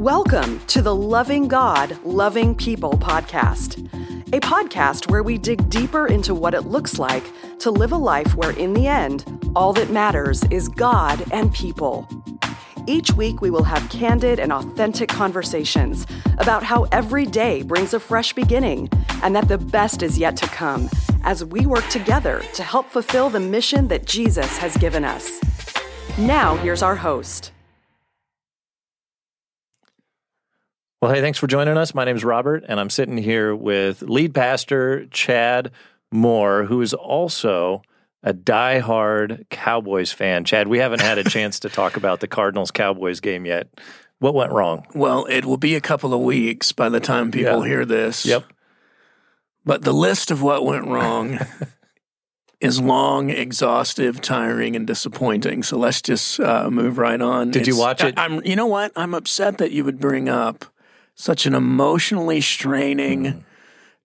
Welcome to the Loving God, Loving People podcast, a podcast where we dig deeper into what it looks like to live a life where, in the end, all that matters is God and people. Each week, we will have candid and authentic conversations about how every day brings a fresh beginning and that the best is yet to come as we work together to help fulfill the mission that Jesus has given us. Now, here's our host. Well, hey, thanks for joining us. My name is Robert, and I'm sitting here with lead pastor Chad Moore, who is also a diehard Cowboys fan. Chad, we haven't had a chance to talk about the Cardinals-Cowboys game yet. What went wrong? Well, it will be a couple of weeks by the time people hear this. Yep. But the list of what went wrong is long, exhaustive, tiring, and disappointing. So let's just move right on. Did you watch it? You know what? I'm upset that you would bring up such an emotionally straining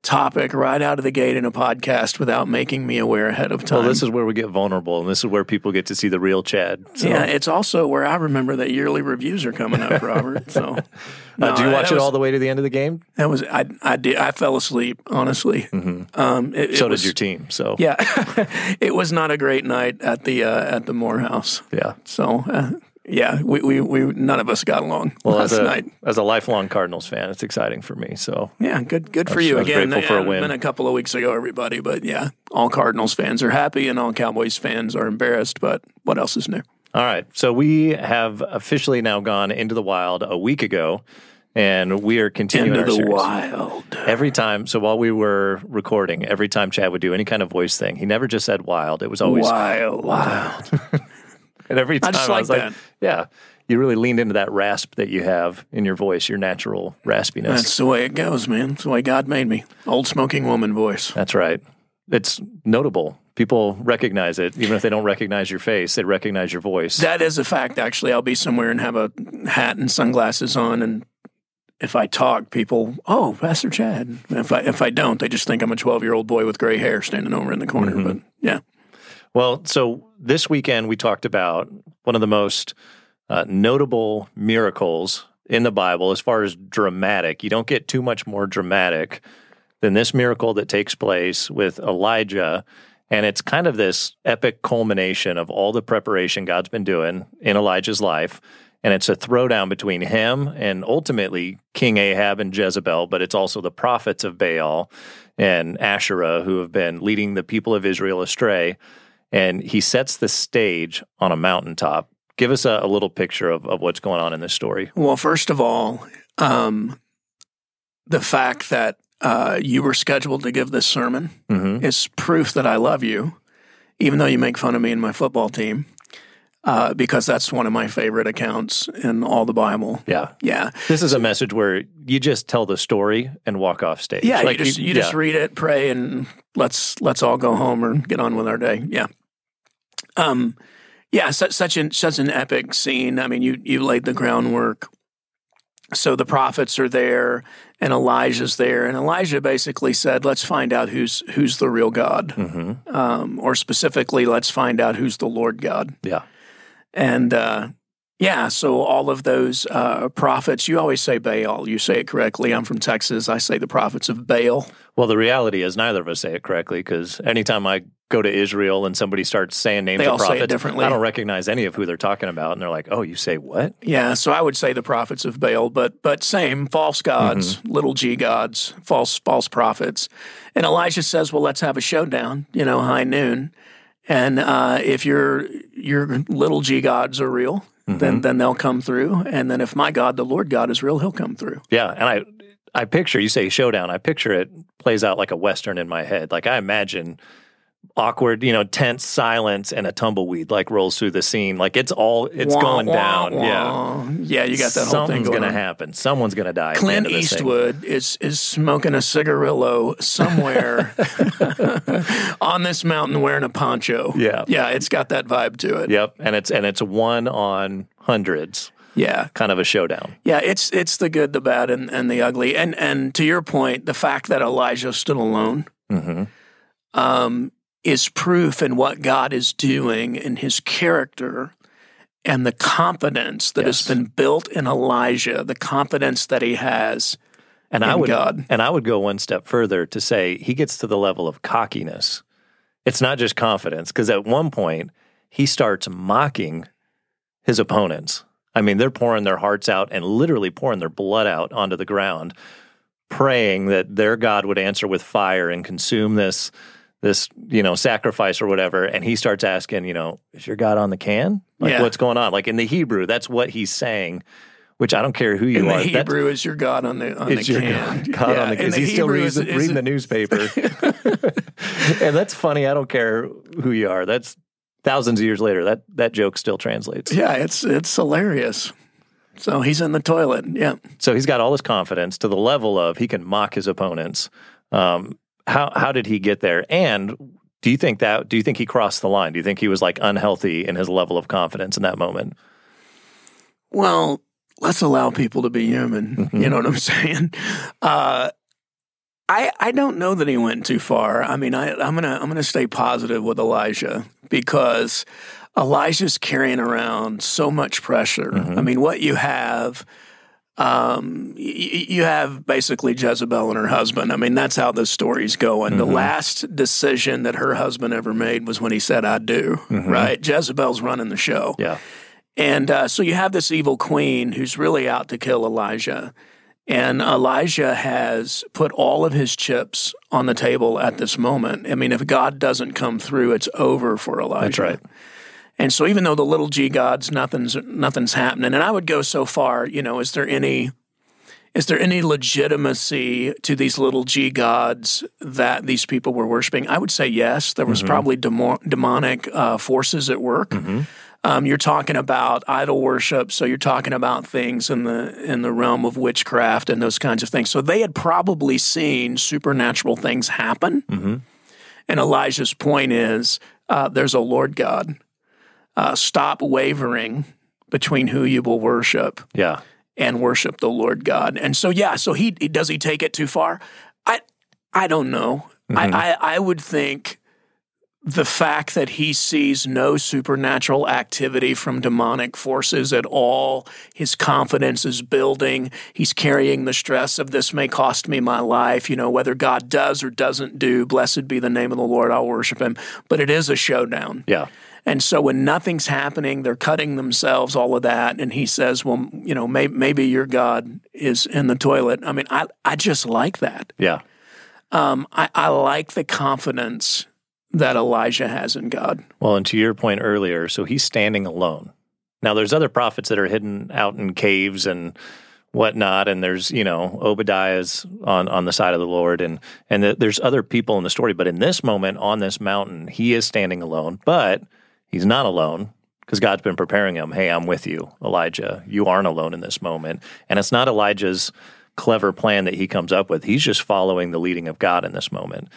topic right out of the gate in a podcast without making me aware ahead of time. Well, this is where we get vulnerable, and this is where people get to see the real Chad. So. Yeah, it's also where I remember that yearly reviews are coming up, Robert. So, do you watch it all the way to the end of the game? That was I did. I fell asleep, honestly. Mm-hmm. So did your team. So yeah, it was not a great night at the Morehouse. Yeah. So. Yeah, we none of us got along last night. As a lifelong Cardinals fan, it's exciting for me. So yeah, good for you. Again, it had been a couple of weeks ago, everybody. But yeah, all Cardinals fans are happy and all Cowboys fans are embarrassed. But what else is new? All right, so we have officially now gone into the wild a week ago, and we are continuing into our series. Wild. Every time, so while we were recording, every time Chad would do any kind of voice thing, he never just said wild. It was always wild. And every time I was like, yeah, you really leaned into that rasp that you have in your voice, your natural raspiness. That's the way it goes, man. That's the way God made me. Old smoking woman voice. That's right. It's notable. People recognize it. Even if they don't recognize your face, they recognize your voice. That is a fact, actually. I'll be somewhere and have a hat and sunglasses on, and if I talk, people, oh, Pastor Chad. If I don't, they just think I'm a 12-year-old boy with gray hair standing over in the corner. Mm-hmm. But, yeah. Well, so this weekend we talked about one of the most notable miracles in the Bible as far as dramatic. You don't get too much more dramatic than this miracle that takes place with Elijah, and it's kind of this epic culmination of all the preparation God's been doing in Elijah's life, and it's a throwdown between him and ultimately King Ahab and Jezebel, but it's also the prophets of Baal and Asherah who have been leading the people of Israel astray. And he sets the stage on a mountaintop. Give us a little picture of what's going on in this story. Well, first of all, the fact that you were scheduled to give this sermon is proof that I love you, even though you make fun of me and my football team, because that's one of my favorite accounts in all the Bible. Yeah. Yeah. This is a message where you just tell the story and walk off stage. Yeah, like you just read it, pray, and let's all go home or get on with our day. Yeah. Yeah, such an epic scene. I mean, you laid the groundwork. So the prophets are there and Elijah's there. And Elijah basically said, let's find out who's the real God. Mm-hmm. Or specifically, let's find out who's the Lord God. Yeah. And so all of those prophets, you always say Baal. You say it correctly. I'm from Texas. I say the prophets of Baal. Well, the reality is neither of us say it correctly because anytime I go to Israel and somebody starts saying names of prophets, they all say it differently. I don't recognize any of who they're talking about. And they're like, oh, you say what? Yeah, so I would say the prophets of Baal, but same, false gods, little g gods, false prophets. And Elijah says, well, let's have a showdown, high noon. And if your little g gods are real, then they'll come through. And then if my God, the Lord God, is real, he'll come through. Yeah, and I picture, you say showdown, I picture it plays out like a Western in my head. Like I imagine awkward, tense silence and a tumbleweed like rolls through the scene. Like it's going down. Wah. Yeah, you got that whole thing going on. Something's going to happen. Someone's going to die. Clint Eastwood is smoking a cigarillo somewhere on this mountain wearing a poncho. Yeah. Yeah, it's got that vibe to it. Yep, and it's one on hundreds. Yeah. Kind of a showdown. Yeah, it's the good, the bad, and the ugly. And to your point, the fact that Elijah stood alone is proof in what God is doing in his character and the confidence that yes. has been built in Elijah, the confidence that he has in God. And I would go one step further to say he gets to the level of cockiness. It's not just confidence, because at one point he starts mocking his opponents. I mean, they're pouring their hearts out and literally pouring their blood out onto the ground, praying that their God would answer with fire and consume this, you know, sacrifice or whatever. And he starts asking, you know, is your God on the can? Like, yeah. what's going on? Like, in the Hebrew, that's what he's saying, which I don't care who you in are. In the Hebrew, that's, is your God on the can? God yeah. on the can. He still reading the newspaper. And that's funny. I don't care who you are. That's thousands of years later. That joke still translates. Yeah, it's hilarious. So he's in the toilet, yeah. So he's got all his confidence to the level of he can mock his opponents. How did he get there? And do you think he crossed the line? Do you think he was like unhealthy in his level of confidence in that moment? Well, let's allow people to be human. Mm-hmm. You know what I'm saying? I don't know that he went too far. I mean, I'm gonna stay positive with Elijah, because Elijah's carrying around so much pressure. Mm-hmm. I mean, what you have. You have basically Jezebel and her husband. I mean, that's how this story's going. Mm-hmm. The last decision that her husband ever made was when he said, I do, mm-hmm. right? Jezebel's running the show. Yeah. And so you have this evil queen who's really out to kill Elijah. And Elijah has put all of his chips on the table at this moment. I mean, if God doesn't come through, it's over for Elijah. That's right. And so even though the little g gods, nothing's happening. And I would go so far, you know, is there any legitimacy to these little g gods that these people were worshiping? I would say yes. There was mm-hmm. probably demonic forces at work. Mm-hmm. You're talking about idol worship, so you're talking about things in the realm of witchcraft and those kinds of things. So they had probably seen supernatural things happen. Mm-hmm. And Elijah's point is there's a Lord God. Stop wavering between who you will worship yeah. and worship the Lord God. And so, yeah, so he does he take it too far? I don't know. Mm-hmm. I would think the fact that he sees no supernatural activity from demonic forces at all, his confidence is building, he's carrying the stress of this may cost me my life, you know, whether God does or doesn't do, blessed be the name of the Lord, I'll worship him. But it is a showdown. Yeah. And so when nothing's happening, they're cutting themselves, all of that. And he says, well, you know, maybe your God is in the toilet. I mean, I just like that. Yeah. I like the confidence that Elijah has in God. Well, and to your point earlier, so he's standing alone. Now, there's other prophets that are hidden out in caves and whatnot, and there's, you know, Obadiah's on the side of the Lord, and there's other people in the story. But in this moment, on this mountain, he is standing alone, but he's not alone, because God's been preparing him. Hey, I'm with you, Elijah. You aren't alone in this moment. And it's not Elijah's clever plan that he comes up with. He's just following the leading of God in this moment.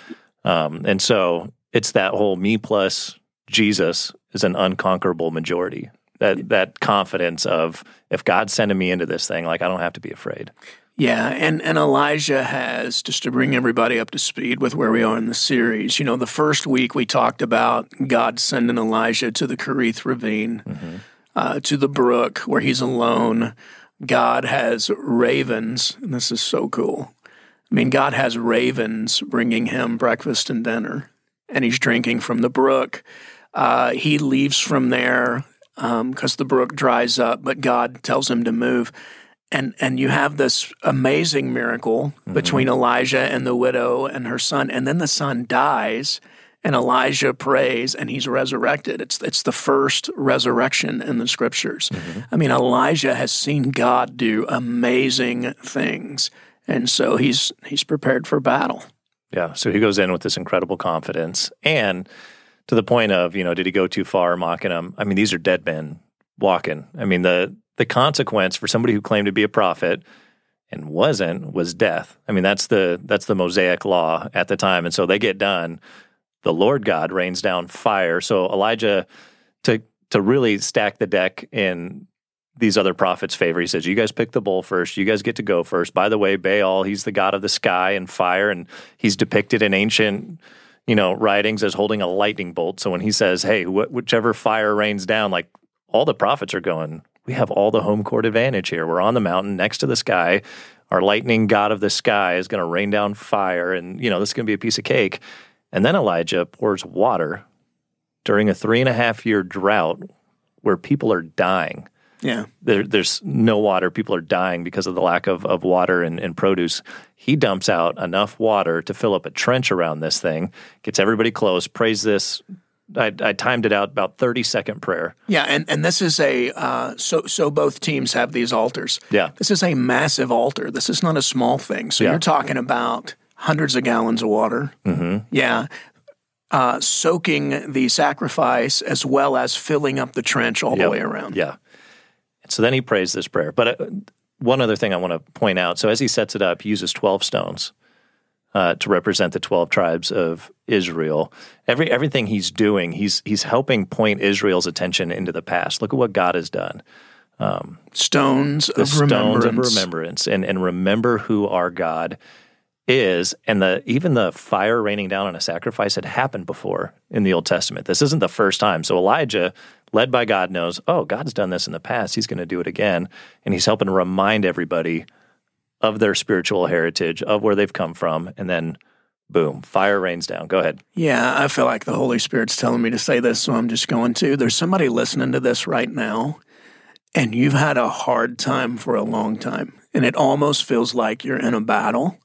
And so it's that whole me plus Jesus is an unconquerable majority. That confidence of, if God's sending me into this thing, like, I don't have to be afraid. Yeah, and Elijah has, just to bring everybody up to speed with where we are in the series, you know, the first week we talked about God sending Elijah to the Kareth Ravine, mm-hmm. To the brook where he's alone. God has ravens, and this is so cool. I mean, God has ravens bringing him breakfast and dinner, and he's drinking from the brook. He leaves from there because the brook dries up, but God tells him to move. And you have this amazing miracle mm-hmm. between Elijah and the widow and her son, and then the son dies, and Elijah prays, and he's resurrected. It's the first resurrection in the Scriptures. Mm-hmm. I mean, Elijah has seen God do amazing things, and so he's prepared for battle. Yeah, so he goes in with this incredible confidence, and to the point of, you know, did he go too far mocking him? I mean, these are dead men walking. I mean, the consequence for somebody who claimed to be a prophet and wasn't was death. I mean, that's the Mosaic law at the time. And so they get done. The Lord God rains down fire. So Elijah, to really stack the deck in these other prophets' favor, he says, you guys pick the bull first. You guys get to go first. By the way, Baal, he's the god of the sky and fire, and he's depicted in ancient, you know, writings as holding a lightning bolt. So when he says, hey, whichever fire rains down, like, all the prophets are going, we have all the home court advantage here. We're on the mountain next to the sky. Our lightning god of the sky is going to rain down fire, and, you know, this is going to be a piece of cake. And then Elijah pours water during a 3.5-year drought where people are dying. Yeah. There's no water. People are dying because of the lack of water and produce. He dumps out enough water to fill up a trench around this thing, gets everybody close, prays this. I timed it out, about 30-second prayer. Yeah, and this is a so both teams have these altars. Yeah. This is a massive altar. This is not a small thing. So you're talking about hundreds of gallons of water. Mm-hmm. Yeah. Soaking the sacrifice as well as filling up the trench all the way around. Yeah. So then he prays this prayer. But one other thing I want to point out. So as he sets it up, he uses 12 stones to represent the 12 tribes of Israel. Everything he's doing, he's helping point Israel's attention into the past. Look at what God has done. Stones of remembrance. And remember who our God is. And even the fire raining down on a sacrifice had happened before in the Old Testament. This isn't the first time. So Elijah, led by God, knows, oh, God's done this in the past. He's going to do it again. And he's helping remind everybody of their spiritual heritage, of where they've come from. And then, boom, fire rains down. Go ahead. Yeah, I feel like the Holy Spirit's telling me to say this, so I'm just going to. There's somebody listening to this right now, and you've had a hard time for a long time. And it almost feels like you're in a battle.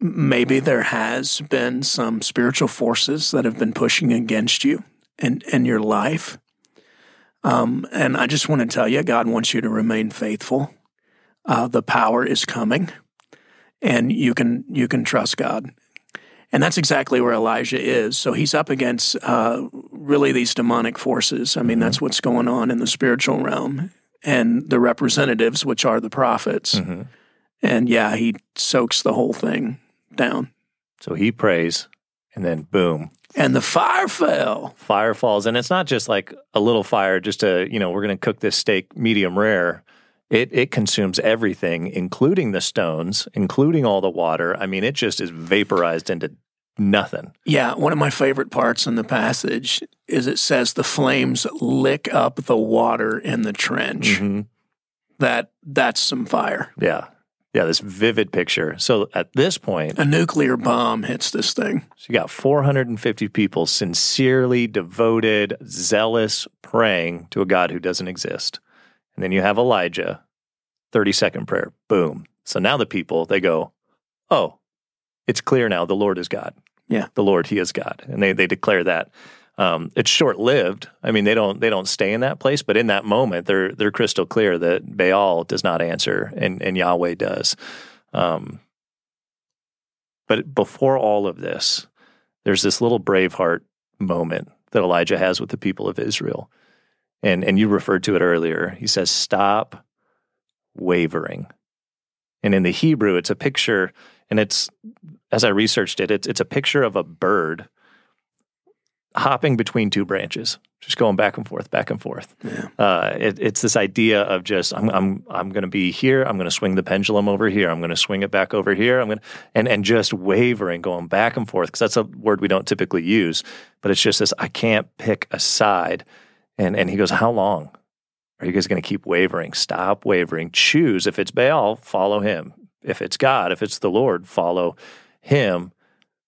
Maybe there has been some spiritual forces that have been pushing against you in your life. And I just want to tell you, God wants you to remain faithful. The power is coming, and you can trust God. And that's exactly where Elijah is. So he's up against really these demonic forces. I mean, that's what's going on in the spiritual realm. And the representatives, which are the prophets. Mm-hmm. And yeah, he soaks the whole thing down. So he prays, and then boom. And the fire fell. Fire falls. And it's not just like a little fire, just a, you know, we're going to cook this steak medium rare. It consumes everything, including the stones, including all the water. I mean, it just is vaporized into nothing. Yeah. One of my favorite parts in the passage is it says the flames lick up the water in the trench. Mm-hmm. That's some fire. Yeah. Yeah, this vivid picture. So at this point, a nuclear bomb hits this thing. So you got 450 people sincerely devoted, zealous, praying to a God who doesn't exist. And then you have Elijah, 30-second prayer, boom. So now the people, they go, oh, it's clear now, the Lord is God. Yeah. The Lord, he is God. And they declare that. It's short-lived. I mean, they don't stay in that place, but in that moment, they're crystal clear that Baal does not answer and Yahweh does. But before all of this, there's this little Braveheart moment that Elijah has with the people of Israel. And you referred to it earlier. He says, stop wavering. And in the Hebrew, it's a picture, and it's, as I researched it, it's a picture of a bird hopping between two branches, just going back and forth. Yeah. It's this idea of just I'm going to be here. I'm going to swing the pendulum over here. I'm going to swing it back over here. I'm going to and just wavering, going back and forth, because that's a word we don't typically use. But it's just this. I can't pick a side. And he goes, how long are you guys going to keep wavering? Stop wavering. Choose. If it's Baal, follow him. If it's God, if it's the Lord, follow him.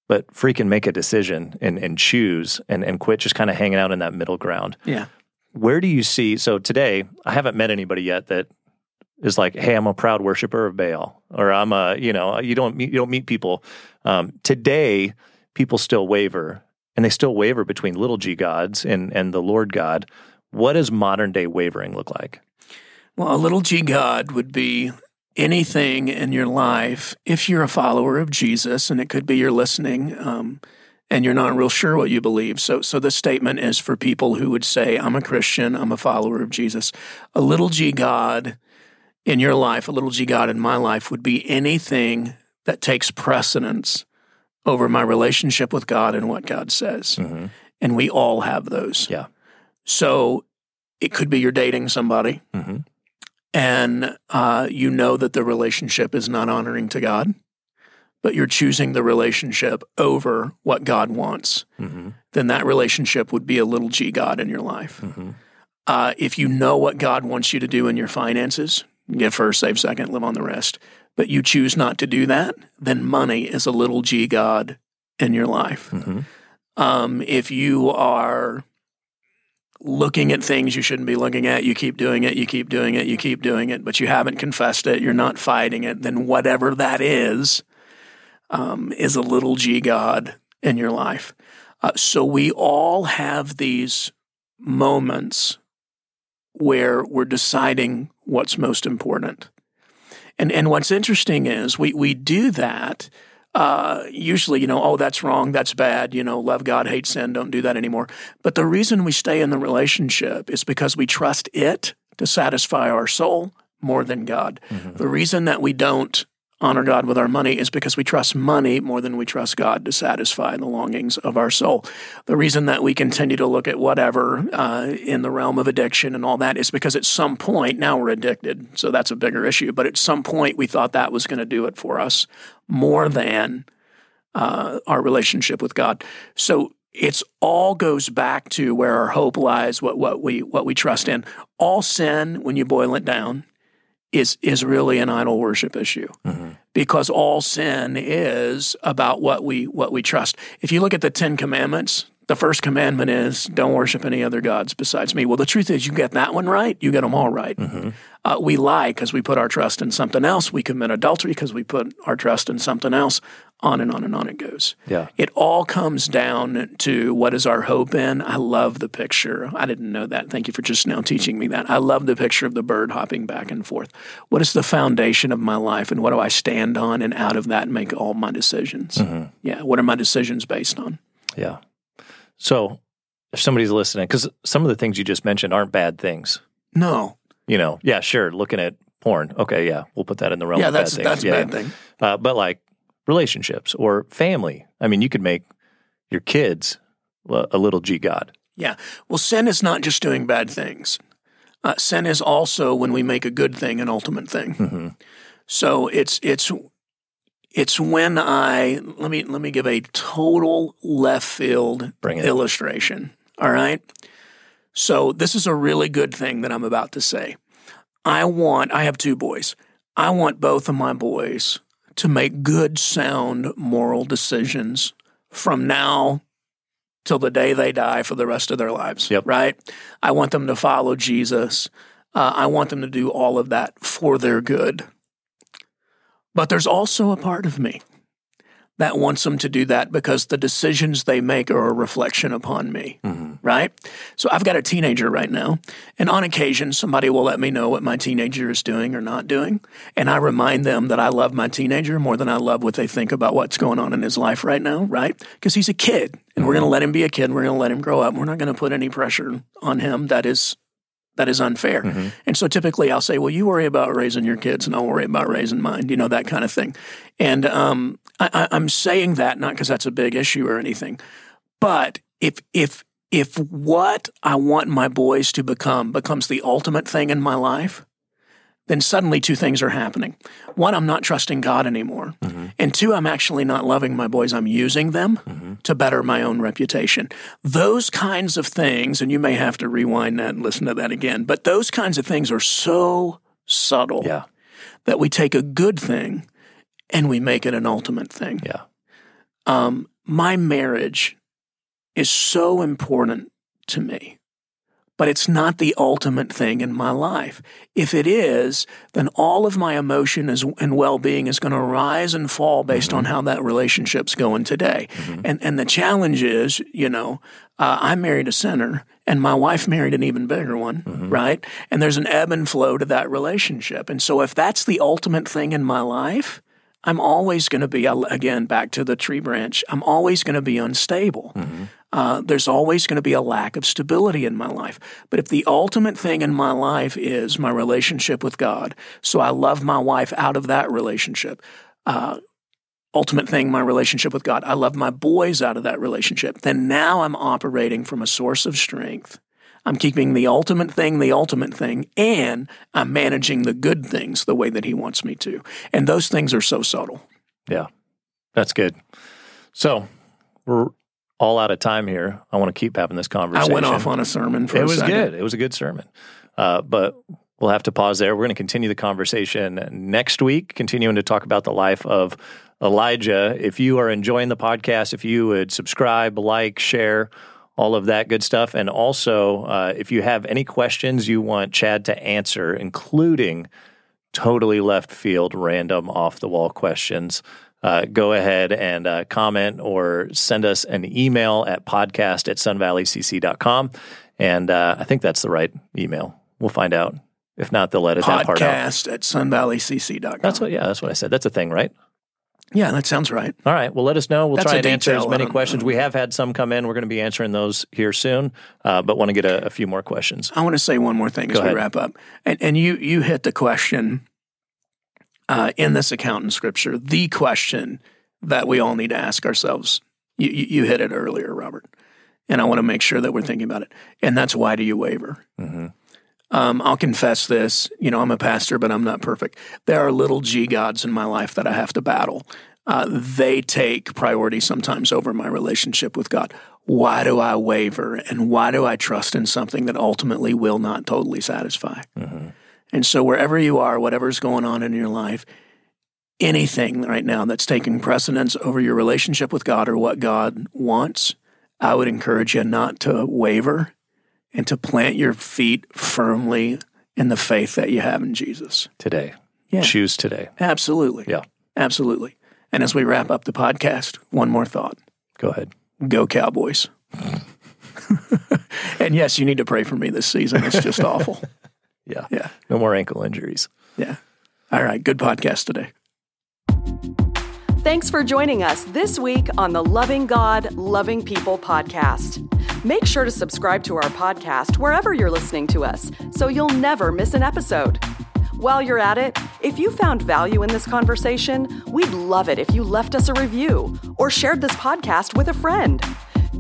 But freaking make a decision and choose and quit just kind of hanging out in that middle ground. Yeah. Where do you see, so today, I haven't met anybody yet that is like, hey, I'm a proud worshiper of Baal, or I'm a, you know, you don't meet people. Today, people still waver, and they still waver between little g gods and the Lord God. What does modern day wavering look like? Well, a little g god would be anything in your life, if you're a follower of Jesus, and it could be you're listening, and you're not real sure what you believe. So this statement is for people who would say, I'm a Christian, I'm a follower of Jesus. A little g God in your life, a little g God in my life would be anything that takes precedence over my relationship with God and what God says. Mm-hmm. And we all have those. Yeah. So it could be you're dating somebody. Mm-hmm. And you know that the relationship is not honoring to God, but you're choosing the relationship over what God wants, mm-hmm. then that relationship would be a little G God in your life. Mm-hmm. If you know what God wants you to do in your finances, give first, save second, live on the rest, but you choose not to do that, then money is a little G God in your life. Mm-hmm. If you are looking at things you shouldn't be looking at, you keep doing it, but you haven't confessed it, you're not fighting it, then whatever that is a little G God in your life. So we all have these moments where we're deciding what's most important. And what's interesting is we do that usually, oh, that's wrong, that's bad, love God, hate sin, don't do that anymore. But the reason we stay in the relationship is because we trust it to satisfy our soul more than God. Mm-hmm. The reason that we don't honor God with our money is because we trust money more than we trust God to satisfy the longings of our soul. The reason that we continue to look at whatever in the realm of addiction and all that is because at some point, now we're addicted, so that's a bigger issue, but at some point we thought that was going to do it for us more than our relationship with God. So it's all goes back to where our hope lies, what we trust in. All sin, when you boil it down, is really an idol worship issue, mm-hmm. because all sin is about what we trust. If you look at the Ten Commandments, the first commandment is don't worship any other gods besides me. Well, the truth is you get that one right, you get them all right. Mm-hmm. We lie because we put our trust in something else. We commit adultery because we put our trust in something else. On and on and on it goes. Yeah. It all comes down to what is our hope in. I love the picture. I didn't know that. Thank you for just now teaching me that. I love the picture of the bird hopping back and forth. What is the foundation of my life and what do I stand on, and out of that make all my decisions? Mm-hmm. Yeah. What are my decisions based on? Yeah. So if somebody's listening, because some of the things you just mentioned aren't bad things. No. Yeah, sure. Looking at porn. Okay, yeah. We'll put that in the realm of bad things. That's a bad thing. But relationships or family. I mean, you could make your kids a little G God. Yeah. Well, sin is not just doing bad things. Sin is also when we make a good thing an ultimate thing. Mm-hmm. So it's when let me give a total left field illustration. All right. So this is a really good thing that I'm about to say. I have two boys. I want both of my boys to make good, sound, moral decisions from now till the day they die for the rest of their lives, yep. right? I want them to follow Jesus. I want them to do all of that for their good. But there's also a part of me that wants them to do that because the decisions they make are a reflection upon me, mm-hmm. right? So I've got a teenager right now, and on occasion, somebody will let me know what my teenager is doing or not doing, and I remind them that I love my teenager more than I love what they think about what's going on in his life right now, right? Because he's a kid, and mm-hmm. we're going to let him be a kid. We're going to let him grow up. We're not going to put any pressure on him that is unfair. Mm-hmm. And so typically I'll say, well, you worry about raising your kids and I'll worry about raising mine, that kind of thing. And I'm saying that not because that's a big issue or anything, but if what I want my boys to become becomes the ultimate thing in my life, then suddenly two things are happening. One, I'm not trusting God anymore. Mm-hmm. And two, I'm actually not loving my boys. I'm using them mm-hmm. to better my own reputation. Those kinds of things, and you may have to rewind that and listen to that again, but those kinds of things are so subtle yeah. that we take a good thing and we make it an ultimate thing. Yeah. My marriage is so important to me. But it's not the ultimate thing in my life. If it is, then all of my emotion and well-being is going to rise and fall based mm-hmm. on how that relationship's going today. Mm-hmm. And the challenge is, I married a sinner and my wife married an even bigger one, mm-hmm. right? And there's an ebb and flow to that relationship. And so if that's the ultimate thing in my life, I'm always going to be, again, back to the tree branch, I'm always going to be unstable. Mm-hmm. There's always going to be a lack of stability in my life. But if the ultimate thing in my life is my relationship with God, so I love my wife out of that relationship, ultimate thing, my relationship with God, I love my boys out of that relationship, then now I'm operating from a source of strength. I'm keeping the ultimate thing, and I'm managing the good things the way that he wants me to. And those things are so subtle. Yeah. That's good. So we're all out of time here. I want to keep having this conversation. I went off on a sermon for a second. It was good. It was a good sermon. But we'll have to pause there. We're going to continue the conversation next week, continuing to talk about the life of Elijah. If you are enjoying the podcast, if you would subscribe, like, share, all of that good stuff. And also, if you have any questions you want Chad to answer, including totally left field, random, off-the-wall questions, go ahead and comment or send us an email at podcast@sunvalleycc.com. And I think that's the right email. We'll find out. If not, they'll let us that part out. podcast@sunvalleycc.com. That's what I said. That's a thing, right? Yeah, that sounds right. All right. Well, let us know. We'll try and answer as many questions. We have had some come in. We're going to be answering those here soon, but want to get a few more questions. I want to say one more thing as we wrap up. And you hit the question in this account in Scripture, the question that we all need to ask ourselves. You hit it earlier, Robert, and I want to make sure that we're thinking about it. And that's, why do you waver? Mm-hmm. I'll confess this, I'm a pastor, but I'm not perfect. There are little G gods in my life that I have to battle. They take priority sometimes over my relationship with God. Why do I waver, and why do I trust in something that ultimately will not totally satisfy? Mm-hmm. And so wherever you are, whatever's going on in your life, anything right now that's taking precedence over your relationship with God or what God wants, I would encourage you not to waver, and to plant your feet firmly in the faith that you have in Jesus. Today. Yeah. Choose today. Absolutely. Yeah. Absolutely. And as we wrap up the podcast, one more thought. Go ahead. Go Cowboys. And yes, you need to pray for me this season. It's just awful. Yeah. Yeah. No more ankle injuries. Yeah. All right. Good podcast today. Thanks for joining us this week on the Loving God, Loving People podcast. Make sure to subscribe to our podcast wherever you're listening to us, so you'll never miss an episode. While you're at it, if you found value in this conversation, we'd love it if you left us a review or shared this podcast with a friend.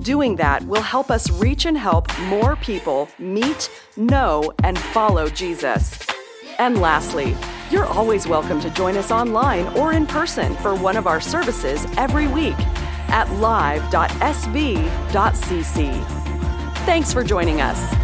Doing that will help us reach and help more people meet, know, and follow Jesus. And lastly, you're always welcome to join us online or in person for one of our services every week at live.sv.cc. Thanks for joining us.